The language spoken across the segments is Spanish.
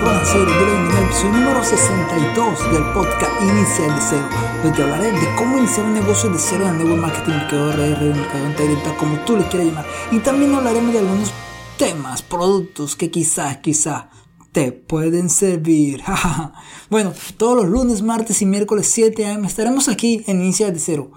soy Ronald Zea, en el episodio número 62 del podcast Inicia desde Cero, donde te hablaré de cómo iniciar un negocio de cero en el Network Marketing, Mercado RR, Mercado Integral, como tú le quieras llamar. Y también hablaremos de algunos temas, productos que quizás te pueden servir. Bueno, todos los lunes, martes y miércoles 7 a.m. estaremos aquí en Inicia desde Cero.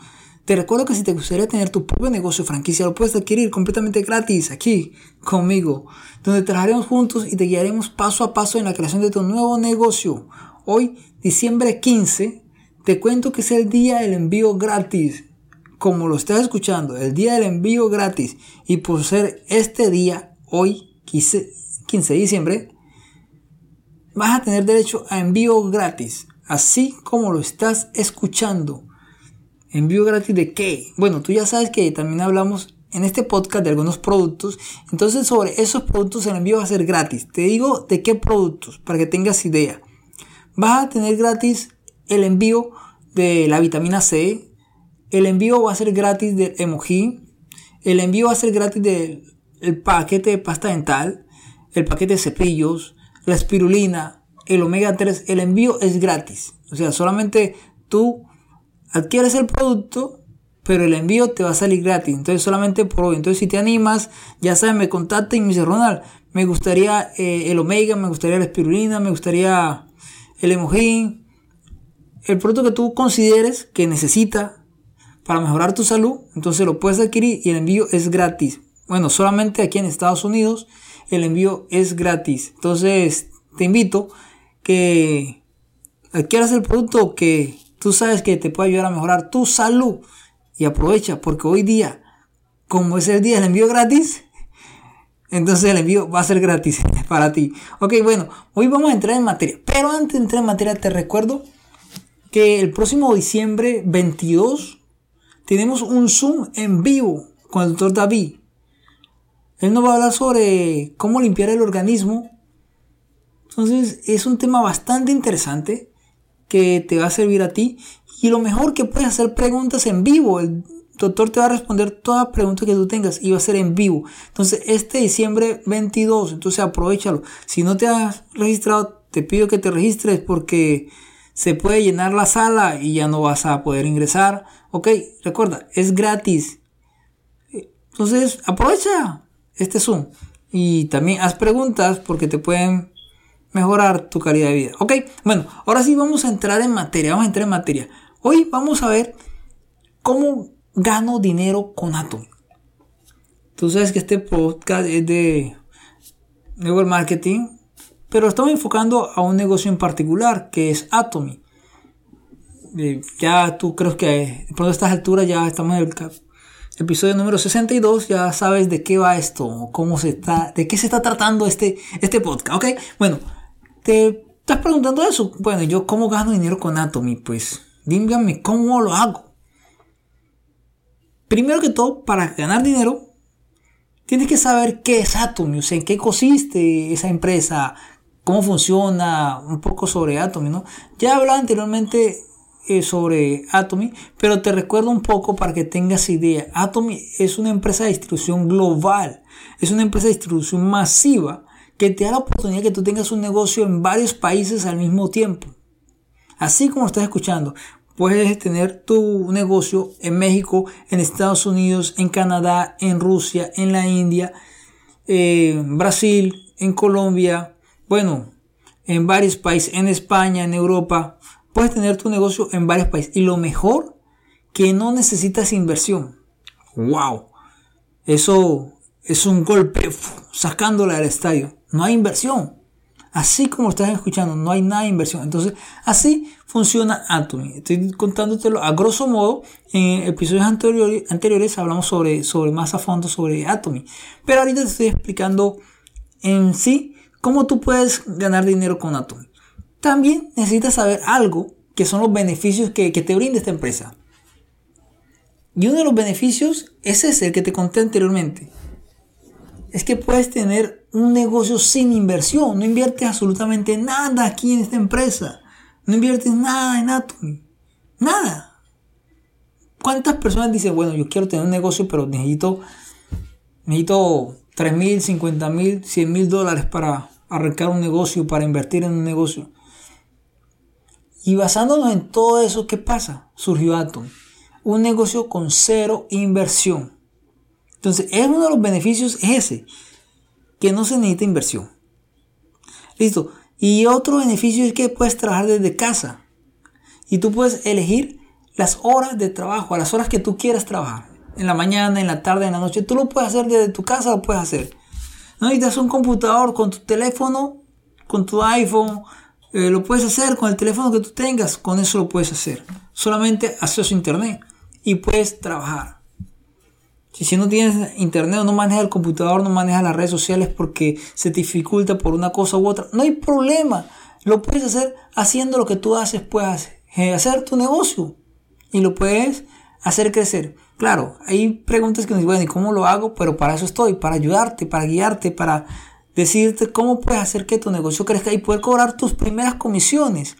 Te recuerdo que si te gustaría tener tu propio negocio o franquicia, lo puedes adquirir completamente gratis aquí conmigo, donde trabajaremos juntos y te guiaremos paso a paso en la creación de tu nuevo negocio. Hoy, diciembre 15, te cuento que es el día del envío gratis. Como lo estás escuchando, el día del envío gratis. Y por ser este día, hoy, 15 de diciembre, vas a tener derecho a envío gratis, así como lo estás escuchando. ¿Envío gratis de qué? Bueno, tú ya sabes que también hablamos en este podcast de algunos productos. Entonces, sobre esos productos el envío va a ser gratis. Te digo de qué productos, para que tengas idea. Vas a tener gratis el envío de la vitamina C. El envío va a ser gratis del Hemo Him. El envío va a ser gratis del paquete de pasta dental. El paquete de cepillos. La espirulina. El omega 3. El envío es gratis. O sea, solamente tú adquieres el producto, pero el envío te va a salir gratis. Entonces, solamente por hoy. Entonces, si te animas, ya sabes, me contacta y me dice: Ronald, me gustaría el omega, me gustaría la espirulina, me gustaría el Hemo Him, el producto que tú consideres que necesita para mejorar tu salud. Entonces lo puedes adquirir y el envío es gratis. Bueno, solamente aquí en Estados Unidos el envío es gratis. Entonces, te invito que adquieras el producto que tú sabes que te puede ayudar a mejorar tu salud. Y aprovecha, porque hoy día, como es el día del envío gratis, entonces el envío va a ser gratis para ti. Ok, bueno, hoy vamos a entrar en materia. Pero antes de entrar en materia, te recuerdo que el próximo diciembre 22 tenemos un Zoom en vivo con el Dr. David. Él nos va a hablar sobre cómo limpiar el organismo. Entonces, es un tema bastante interesante que te va a servir a ti, y lo mejor que puedes hacer preguntas en vivo. El doctor te va a responder todas las preguntas que tú tengas y va a ser en vivo. Entonces, este diciembre 22, entonces aprovéchalo. Si no te has registrado, te pido que te registres, porque se puede llenar la sala y ya no vas a poder ingresar. Ok, recuerda, es gratis. Entonces, aprovecha este Zoom y también haz preguntas, porque te pueden mejorar tu calidad de vida. Ok, bueno, ahora sí vamos a entrar en materia. Hoy vamos a ver cómo gano dinero con Atomy. Tú sabes que este podcast es de Network Marketing, pero estamos enfocando a un negocio en particular, que es Atomy. Ya tú creo que por estas alturas ya estamos en el episodio número 62, ya sabes de qué va esto, de qué se está tratando este podcast. Ok, bueno, ¿te estás preguntando eso? Bueno, yo ¿cómo gano dinero con Atomy? Pues dígame cómo lo hago. Primero que todo, para ganar dinero, tienes que saber qué es Atomy, o sea, en qué consiste esa empresa, cómo funciona, un poco sobre Atomy, ¿no? Ya hablaba anteriormente sobre Atomy, pero te recuerdo un poco para que tengas idea. Atomy es una empresa de distribución global, es una empresa de distribución masiva, que te da la oportunidad que tú tengas un negocio en varios países al mismo tiempo. Así como estás escuchando, puedes tener tu negocio en México, en Estados Unidos, en Canadá, en Rusia, en la India, en Brasil, en Colombia, bueno, en varios países, en España, en Europa. Puedes tener tu negocio en varios países. Y lo mejor, que no necesitas inversión. ¡Wow! Eso es un golpe sacándola del estadio. No hay inversión. Así como estás escuchando, no hay nada de inversión. Entonces, así funciona Atomy. Estoy contándotelo a grosso modo. En episodios anteriores hablamos sobre más a fondo sobre Atomy. Pero ahorita te estoy explicando en sí cómo tú puedes ganar dinero con Atomy. También necesitas saber algo que son los beneficios que te brinda esta empresa. Y uno de los beneficios es ese, el que te conté anteriormente. Es que puedes tener un negocio sin inversión. No inviertes absolutamente nada aquí en esta empresa. No inviertes nada en Atomy. Nada. ¿Cuántas personas dicen: bueno, yo quiero tener un negocio, pero necesito 3.000, 50.000, $100.000 para arrancar un negocio, para invertir en un negocio. Y basándonos en todo eso, ¿qué pasa? Surgió Atomy, un negocio con cero inversión. Entonces, es uno de los beneficios ese, que no se necesita inversión. Listo. Y otro beneficio es que puedes trabajar desde casa. Y tú puedes elegir las horas de trabajo, a las horas que tú quieras trabajar. En la mañana, en la tarde, en la noche. Tú lo puedes hacer desde tu casa, lo puedes hacer. No necesitas un computador, con tu teléfono, con tu iPhone. Lo puedes hacer con el teléfono que tú tengas. Con eso lo puedes hacer. Solamente acceso a internet. Y puedes trabajar. Si no tienes internet o no manejas el computador, no manejas las redes sociales porque se te dificulta por una cosa u otra, no hay problema. Lo puedes hacer haciendo lo que tú haces. Puedes hacer tu negocio. Y lo puedes hacer crecer. Claro, hay preguntas que nos dicen, bueno, ¿y cómo lo hago? Pero para eso estoy, para ayudarte, para guiarte, para decirte cómo puedes hacer que tu negocio crezca y poder cobrar tus primeras comisiones.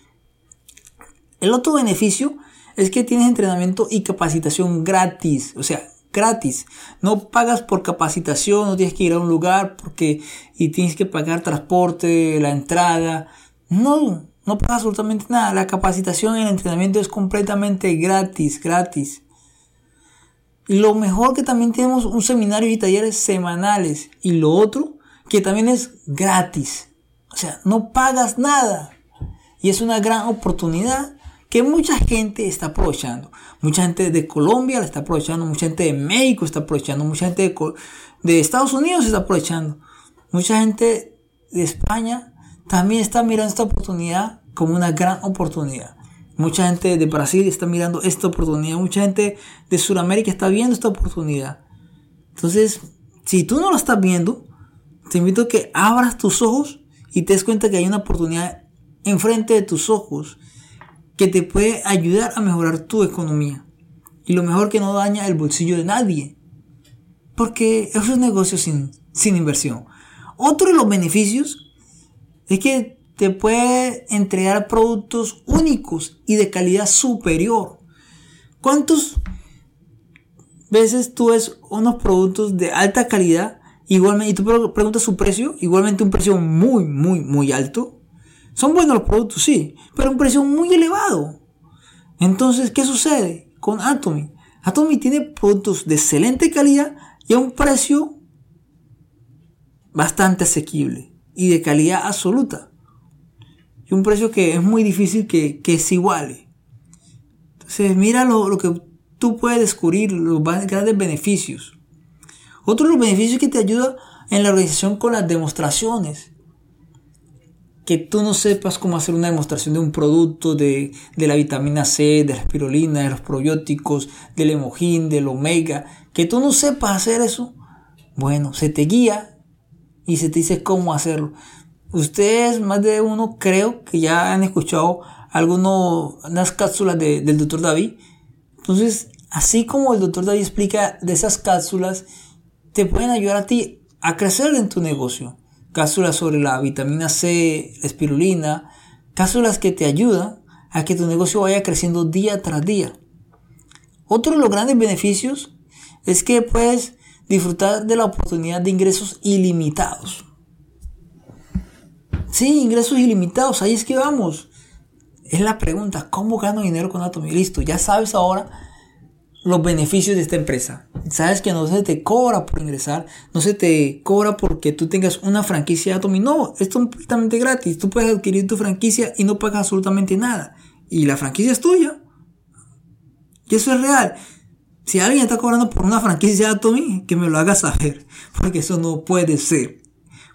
El otro beneficio es que tienes entrenamiento y capacitación gratis, o sea, gratis. No pagas por capacitación, no tienes que ir a un lugar y tienes que pagar transporte, la entrada. No pagas absolutamente nada. La capacitación y el entrenamiento es completamente gratis. Lo mejor que también tenemos un seminario y talleres semanales. Y lo otro, que también es gratis. O sea, no pagas nada. Y es una gran oportunidad que mucha gente está aprovechando. Mucha gente de Colombia la está aprovechando. Mucha gente de México está aprovechando. Mucha gente de Estados Unidos está aprovechando. Mucha gente de España también está mirando esta oportunidad como una gran oportunidad. Mucha gente de Brasil está mirando esta oportunidad. Mucha gente de Sudamérica está viendo esta oportunidad. Entonces, si tú no lo estás viendo, te invito a que abras tus ojos y te des cuenta que hay una oportunidad enfrente de tus ojos que te puede ayudar a mejorar tu economía. Y lo mejor, que no daña el bolsillo de nadie. Porque es un negocio sin inversión. Otro de los beneficios es que te puede entregar productos únicos y de calidad superior. ¿Cuántas veces tú ves unos productos de alta calidad igualmente, y tú preguntas su precio, igualmente un precio muy, muy, muy alto? Son buenos los productos, sí, pero un precio muy elevado. Entonces, ¿qué sucede con Atomy? Atomy tiene productos de excelente calidad y a un precio bastante asequible y de calidad absoluta. Y un precio que es muy difícil que se iguale. Entonces, mira lo que tú puedes descubrir, los grandes beneficios. Otro de los beneficios que te ayuda en la organización con las demostraciones. Que tú no sepas cómo hacer una demostración de un producto, de la vitamina C, de la espirulina, de los probióticos, del Hemo Him, del omega. Que tú no sepas hacer eso. Bueno, se te guía y se te dice cómo hacerlo. Ustedes, más de uno, creo que ya han escuchado unas cápsulas del Dr. David. Entonces, así como el Dr. David explica de esas cápsulas, te pueden ayudar a ti a crecer en tu negocio. Cápsulas sobre la vitamina C, la espirulina, cápsulas que te ayudan a que tu negocio vaya creciendo día tras día. Otro de los grandes beneficios es que puedes disfrutar de la oportunidad de ingresos ilimitados. Sí, ingresos ilimitados, ahí es que vamos. Es la pregunta, ¿cómo gano dinero con Atomy? Listo, ya sabes ahora los beneficios de esta empresa. Sabes que no se te cobra por ingresar, no se te cobra porque tú tengas una franquicia de Atomy. No, es completamente gratis. Tú puedes adquirir tu franquicia y no pagas absolutamente nada. Y la franquicia es tuya. Y eso es real. Si alguien está cobrando por una franquicia de Atomy, que me lo haga saber. Porque eso no puede ser.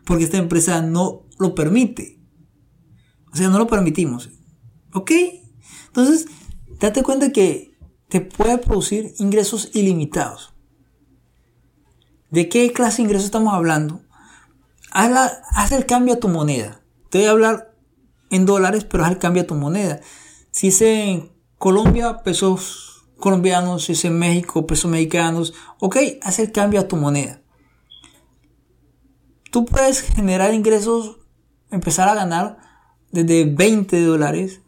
Porque esta empresa no lo permite. O sea, no lo permitimos. ¿Ok? Entonces, date cuenta que te puede producir ingresos ilimitados. ¿De qué clase de ingresos estamos hablando? Haz el cambio a tu moneda. Te voy a hablar en dólares, pero haz el cambio a tu moneda. Si es en Colombia, pesos colombianos. Si es en México, pesos mexicanos. Ok, haz el cambio a tu moneda. Tú puedes generar ingresos, empezar a ganar desde $20,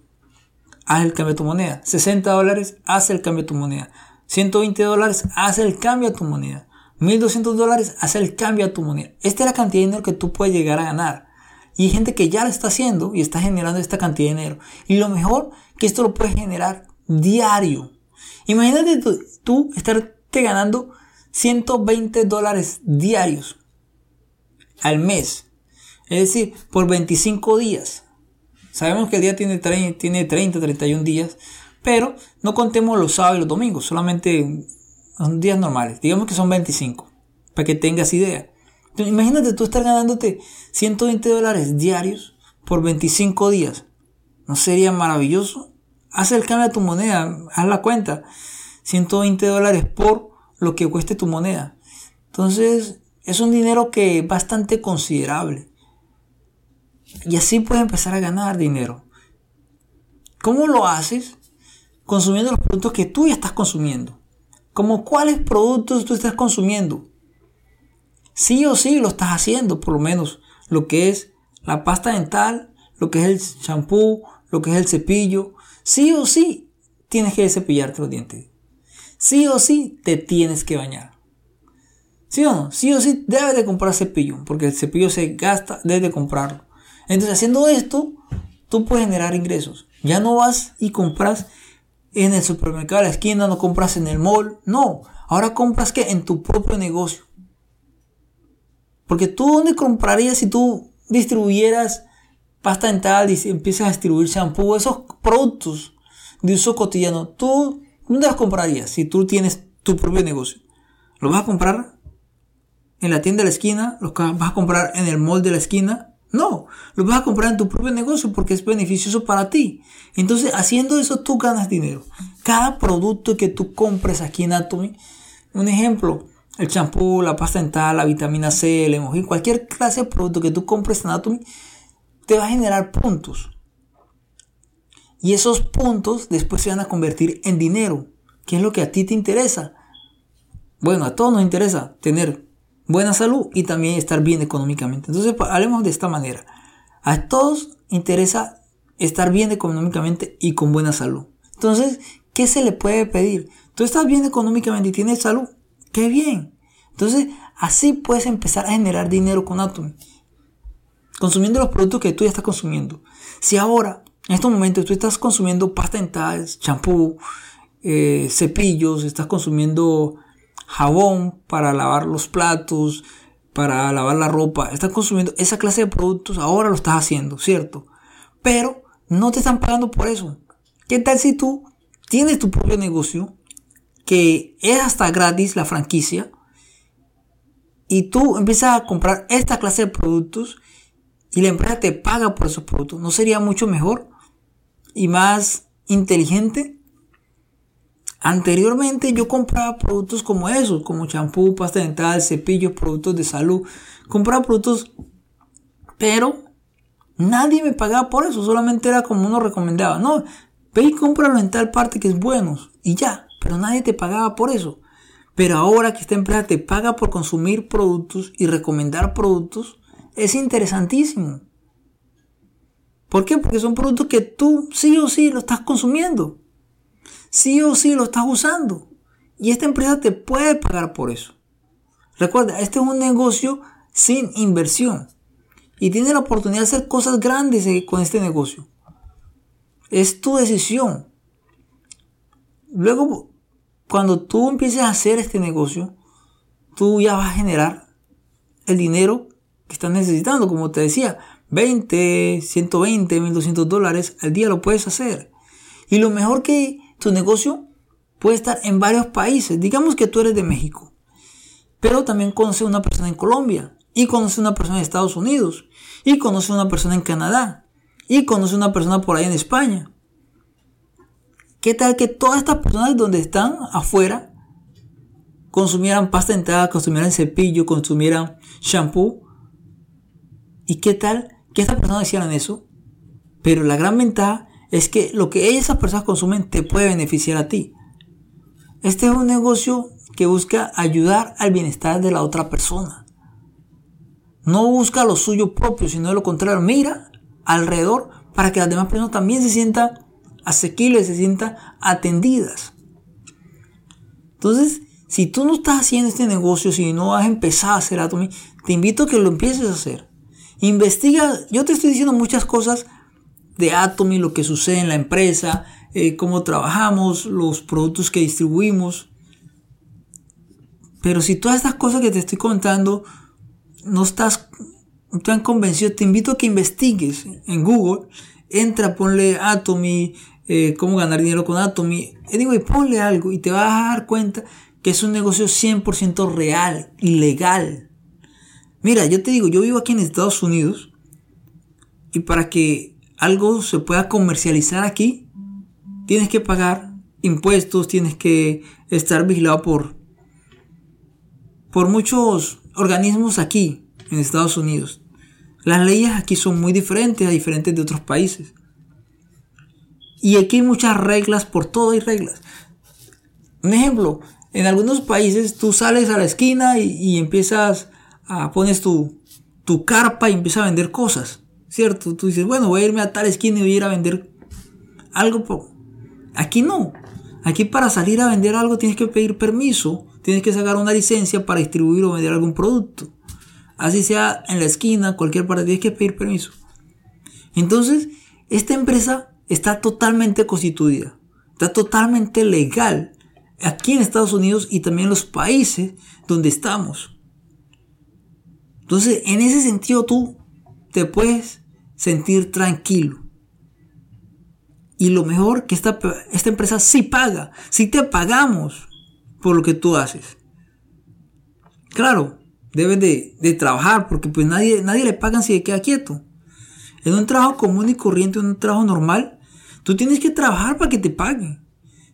haz el cambio a tu moneda. $60, haz el cambio a tu moneda. $120, haz el cambio a tu moneda. $1,200, haz el cambio a tu moneda. Esta es la cantidad de dinero que tú puedes llegar a ganar. Y hay gente que ya lo está haciendo y está generando esta cantidad de dinero. Y lo mejor, que esto lo puedes generar diario. Imagínate tú estarte ganando $120 diarios al mes. Es decir, por 25 días. Sabemos que el día tiene 30, 31 días. Pero no contemos los sábados y los domingos. Solamente son días normales. Digamos que son 25. Para que tengas idea. Entonces, imagínate tú estar ganándote $120 diarios por 25 días. ¿No sería maravilloso? Haz el cambio a tu moneda. Haz la cuenta. $120 por lo que cueste tu moneda. Entonces, es un dinero que es bastante considerable. Y así puedes empezar a ganar dinero. ¿Cómo lo haces? Consumiendo los productos que tú ya estás consumiendo. ¿Como cuáles productos tú estás consumiendo? Sí o sí lo estás haciendo, por lo menos lo que es la pasta dental, lo que es el shampoo, lo que es el cepillo. Sí o sí tienes que cepillarte los dientes. Sí o sí te tienes que bañar. ¿Sí o no? Sí o sí debes de comprar cepillo, porque el cepillo se gasta, debes de comprarlo. Entonces, haciendo esto, tú puedes generar ingresos. Ya no vas y compras en el supermercado de la esquina, no compras en el mall. No, ahora compras que en tu propio negocio. Porque tú, ¿dónde comprarías si tú distribuyeras pasta dental y empiezas a distribuir shampoo? Esos productos de uso cotidiano, ¿tú dónde los comprarías si tú tienes tu propio negocio? ¿Los vas a comprar en la tienda de la esquina? ¿Los vas a comprar en el mall de la esquina? No, lo vas a comprar en tu propio negocio porque es beneficioso para ti. Entonces, haciendo eso, tú ganas dinero. Cada producto que tú compres aquí en Atomy, un ejemplo, el champú, la pasta dental, la vitamina C, el Hemo Him, cualquier clase de producto que tú compres en Atomy, te va a generar puntos. Y esos puntos después se van a convertir en dinero, que es lo que a ti te interesa. Bueno, a todos nos interesa tener buena salud y también estar bien económicamente. Entonces, hablemos de esta manera. A todos interesa estar bien económicamente y con buena salud. Entonces, ¿qué se le puede pedir? Tú estás bien económicamente y tienes salud. ¡Qué bien! Entonces, así puedes empezar a generar dinero con Atomy, consumiendo los productos que tú ya estás consumiendo. Si ahora, en estos momentos, tú estás consumiendo pasta dental, champú, cepillos, estás consumiendo jabón para lavar los platos, para lavar la ropa, estás consumiendo esa clase de productos, ahora lo estás haciendo, ¿cierto? Pero no te están pagando por eso. ¿Qué tal si tú tienes tu propio negocio, que es hasta gratis la franquicia, y tú empiezas a comprar esta clase de productos y la empresa te paga por esos productos? ¿No sería mucho mejor y más inteligente? Anteriormente yo compraba productos como esos, como champú, pasta dental, cepillos, productos de salud. Compraba productos, pero nadie me pagaba por eso. Solamente era como uno recomendaba. No, ve y cómpralo en tal parte que es bueno y ya. Pero nadie te pagaba por eso. Pero ahora que esta empresa te paga por consumir productos y recomendar productos, es interesantísimo. ¿Por qué? Porque son productos que tú sí o sí lo estás consumiendo. Sí o sí lo estás usando. Y esta empresa te puede pagar por eso. Recuerda, este es un negocio sin inversión. Y tienes la oportunidad de hacer cosas grandes con este negocio. Es tu decisión. Luego, cuando tú empieces a hacer este negocio, tú ya vas a generar el dinero que estás necesitando. Como te decía, 20, 120, $1,200 al día lo puedes hacer. Y lo mejor que tu negocio puede estar en varios países. Digamos que tú eres de México, pero también conoces a una persona en Colombia, y conoces a una persona en Estados Unidos, y conoces a una persona en Canadá, y conoces a una persona por ahí en España. ¿Qué tal que todas estas personas donde están afuera consumieran pasta dental, consumieran cepillo, consumieran shampoo? ¿Y qué tal que estas personas hicieran eso? Pero la gran ventaja es que lo que esas personas consumen te puede beneficiar a ti. Este es un negocio que busca ayudar al bienestar de la otra persona. No busca lo suyo propio, sino de lo contrario. Mira alrededor para que las demás personas también se sientan asequibles, se sientan atendidas. Entonces, si tú no estás haciendo este negocio, si no has empezado a hacer Atomy, te invito a que lo empieces a hacer. Investiga, yo te estoy diciendo muchas cosas de Atomy, lo que sucede en la empresa, cómo trabajamos, los productos que distribuimos. Pero si todas estas cosas que te estoy contando no te han convencido, te invito a que investigues en Google. Entra, ponle Atomy, cómo ganar dinero con Atomy. Y ponle algo y te vas a dar cuenta que es un negocio 100% real y legal. Mira, yo te digo, yo vivo aquí en Estados Unidos y para que algo se pueda comercializar aquí, tienes que pagar impuestos, tienes que estar vigilado por muchos organismos aquí en Estados Unidos. Las leyes aquí son muy diferentes a diferentes de otros países. Y aquí hay muchas reglas, por todo hay reglas. Un ejemplo, en algunos países tú sales a la esquina y empiezas a pones tu carpa y empiezas a vender cosas, ¿cierto? Tú dices, bueno, voy a irme a tal esquina y voy a ir a vender algo. Aquí no. Aquí para salir a vender algo tienes que pedir permiso, tienes que sacar una licencia para distribuir o vender algún producto. Así sea en la esquina, cualquier parte, tienes que pedir permiso. Entonces, esta empresa está totalmente constituida, está totalmente legal aquí en Estados Unidos y también en los países donde estamos. Entonces, en ese sentido tú te puedes sentir tranquilo. Y lo mejor que esta empresa sí paga, sí te pagamos por lo que tú haces. Claro, debes de trabajar porque pues nadie le pagan si se queda quieto. En un trabajo común y corriente, en un trabajo normal, tú tienes que trabajar para que te paguen.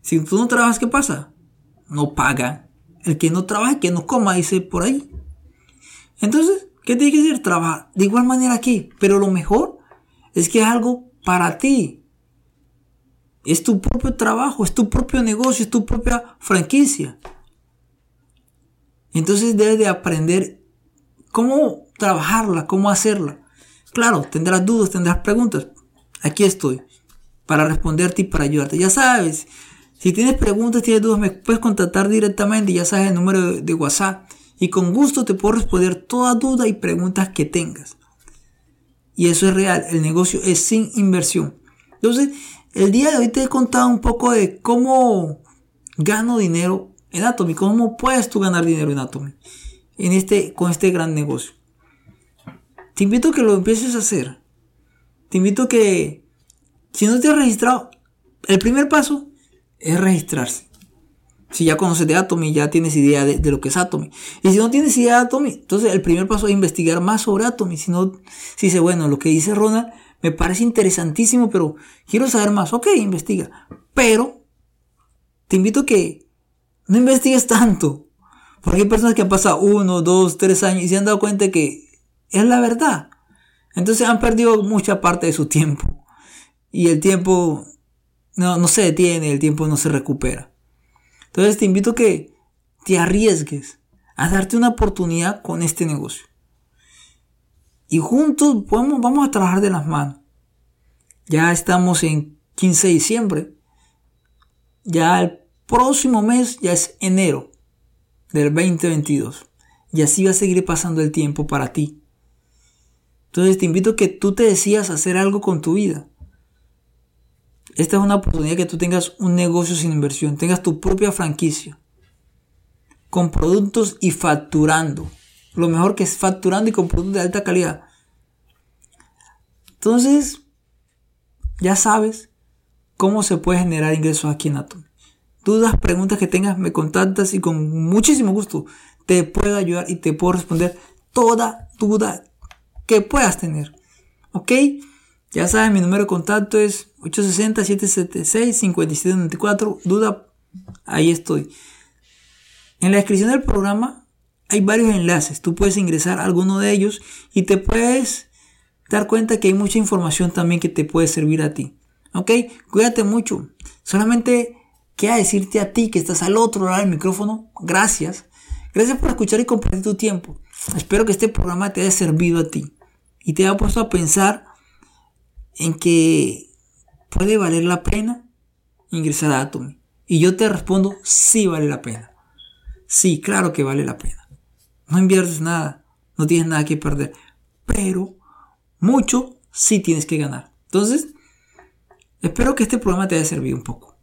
Si tú no trabajas, ¿qué pasa? No paga. El que no trabaja, el que no coma, dice por ahí. Entonces, ¿qué tienes que hacer? Trabajar. De igual manera aquí. Pero lo mejor es que es algo para ti. Es tu propio trabajo, es tu propio negocio, es tu propia franquicia. Entonces debes de aprender cómo trabajarla, cómo hacerla. Claro, tendrás dudas, tendrás preguntas. Aquí estoy para responderte y para ayudarte. Ya sabes, si tienes preguntas, tienes dudas, me puedes contactar directamente. Ya sabes el número de WhatsApp. Y con gusto te puedo responder toda duda y preguntas que tengas. Y eso es real. El negocio es sin inversión. Entonces, el día de hoy te he contado un poco de cómo gano dinero en Atomy. Cómo puedes tú ganar dinero en Atomy. Con este gran negocio. Te invito a que lo empieces a hacer. Te invito a que, si no te has registrado, el primer paso es registrarse. Si ya conoces de Atomy, ya tienes idea de lo que es Atomy. Y si no tienes idea de Atomy, entonces el primer paso es investigar más sobre Atomy. Si dices, bueno, lo que dice Ronald me parece interesantísimo, pero quiero saber más. Ok, investiga. Pero te invito a que no investigues tanto. Porque hay personas que han pasado 1, 2, 3 años y se han dado cuenta de que es la verdad. Entonces han perdido mucha parte de su tiempo. Y el tiempo no se detiene, el tiempo no se recupera. Entonces te invito a que te arriesgues a darte una oportunidad con este negocio. Y juntos vamos a trabajar de las manos. Ya estamos en 15 de diciembre. Ya el próximo mes ya es enero del 2022. Y así va a seguir pasando el tiempo para ti. Entonces te invito a que tú te decidas hacer algo con tu vida. Esta es una oportunidad que tú tengas un negocio sin inversión. Tengas tu propia franquicia. Con productos y facturando. Lo mejor que es facturando y con productos de alta calidad. Entonces, ya sabes cómo se puede generar ingresos aquí en Atomy. Dudas, preguntas que tengas, me contactas y con muchísimo gusto te puedo ayudar y te puedo responder toda duda que puedas tener. ¿Ok? Ya sabes, mi número de contacto es 860-776-5794. Duda, ahí estoy. En la descripción del programa hay varios enlaces. Tú puedes ingresar a alguno de ellos y te puedes dar cuenta que hay mucha información también que te puede servir a ti. ¿Ok? Cuídate mucho. Solamente queda decirte a ti que estás al otro lado del micrófono. Gracias. Gracias por escuchar y compartir tu tiempo. Espero que este programa te haya servido a ti. Y te ha puesto a pensar en que puede valer la pena ingresar a Atomy. Y yo te respondo, sí vale la pena. Sí, claro que vale la pena. No inviertes nada, no tienes nada que perder. Pero mucho sí tienes que ganar. Entonces, espero que este programa te haya servido un poco.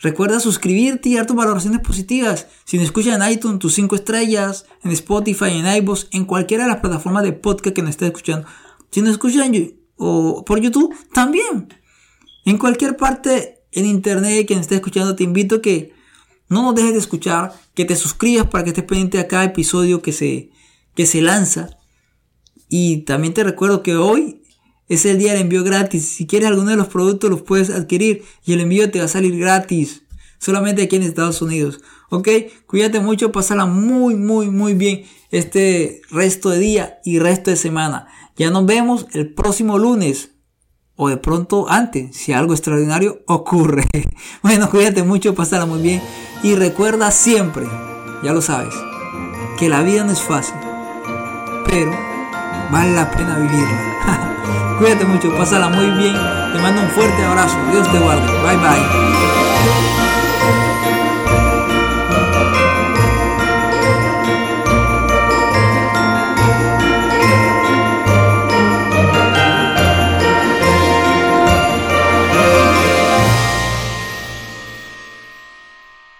Recuerda suscribirte y dar tus valoraciones positivas. Si nos escuchas en iTunes, tus 5 estrellas, en Spotify, en iVoox, en cualquiera de las plataformas de podcast que nos estés escuchando. Si nos escuchas o por YouTube, también. En cualquier parte en internet que nos estés escuchando, te invito a que no nos dejes de escuchar, que te suscribas para que estés pendiente a cada episodio que se lanza. Y también te recuerdo que hoy es el día del envío gratis. Si quieres alguno de los productos, los puedes adquirir y el envío te va a salir gratis. Solamente aquí en Estados Unidos. Ok, cuídate mucho, pásala muy, muy, muy bien este resto de día y resto de semana. Ya nos vemos el próximo lunes. O de pronto antes, si algo extraordinario ocurre. Bueno, cuídate mucho, pásala muy bien. Y recuerda siempre, ya lo sabes, que la vida no es fácil, pero vale la pena vivirla. Cuídate mucho, pásala muy bien. Te mando un fuerte abrazo. Dios te guarde. Bye, bye.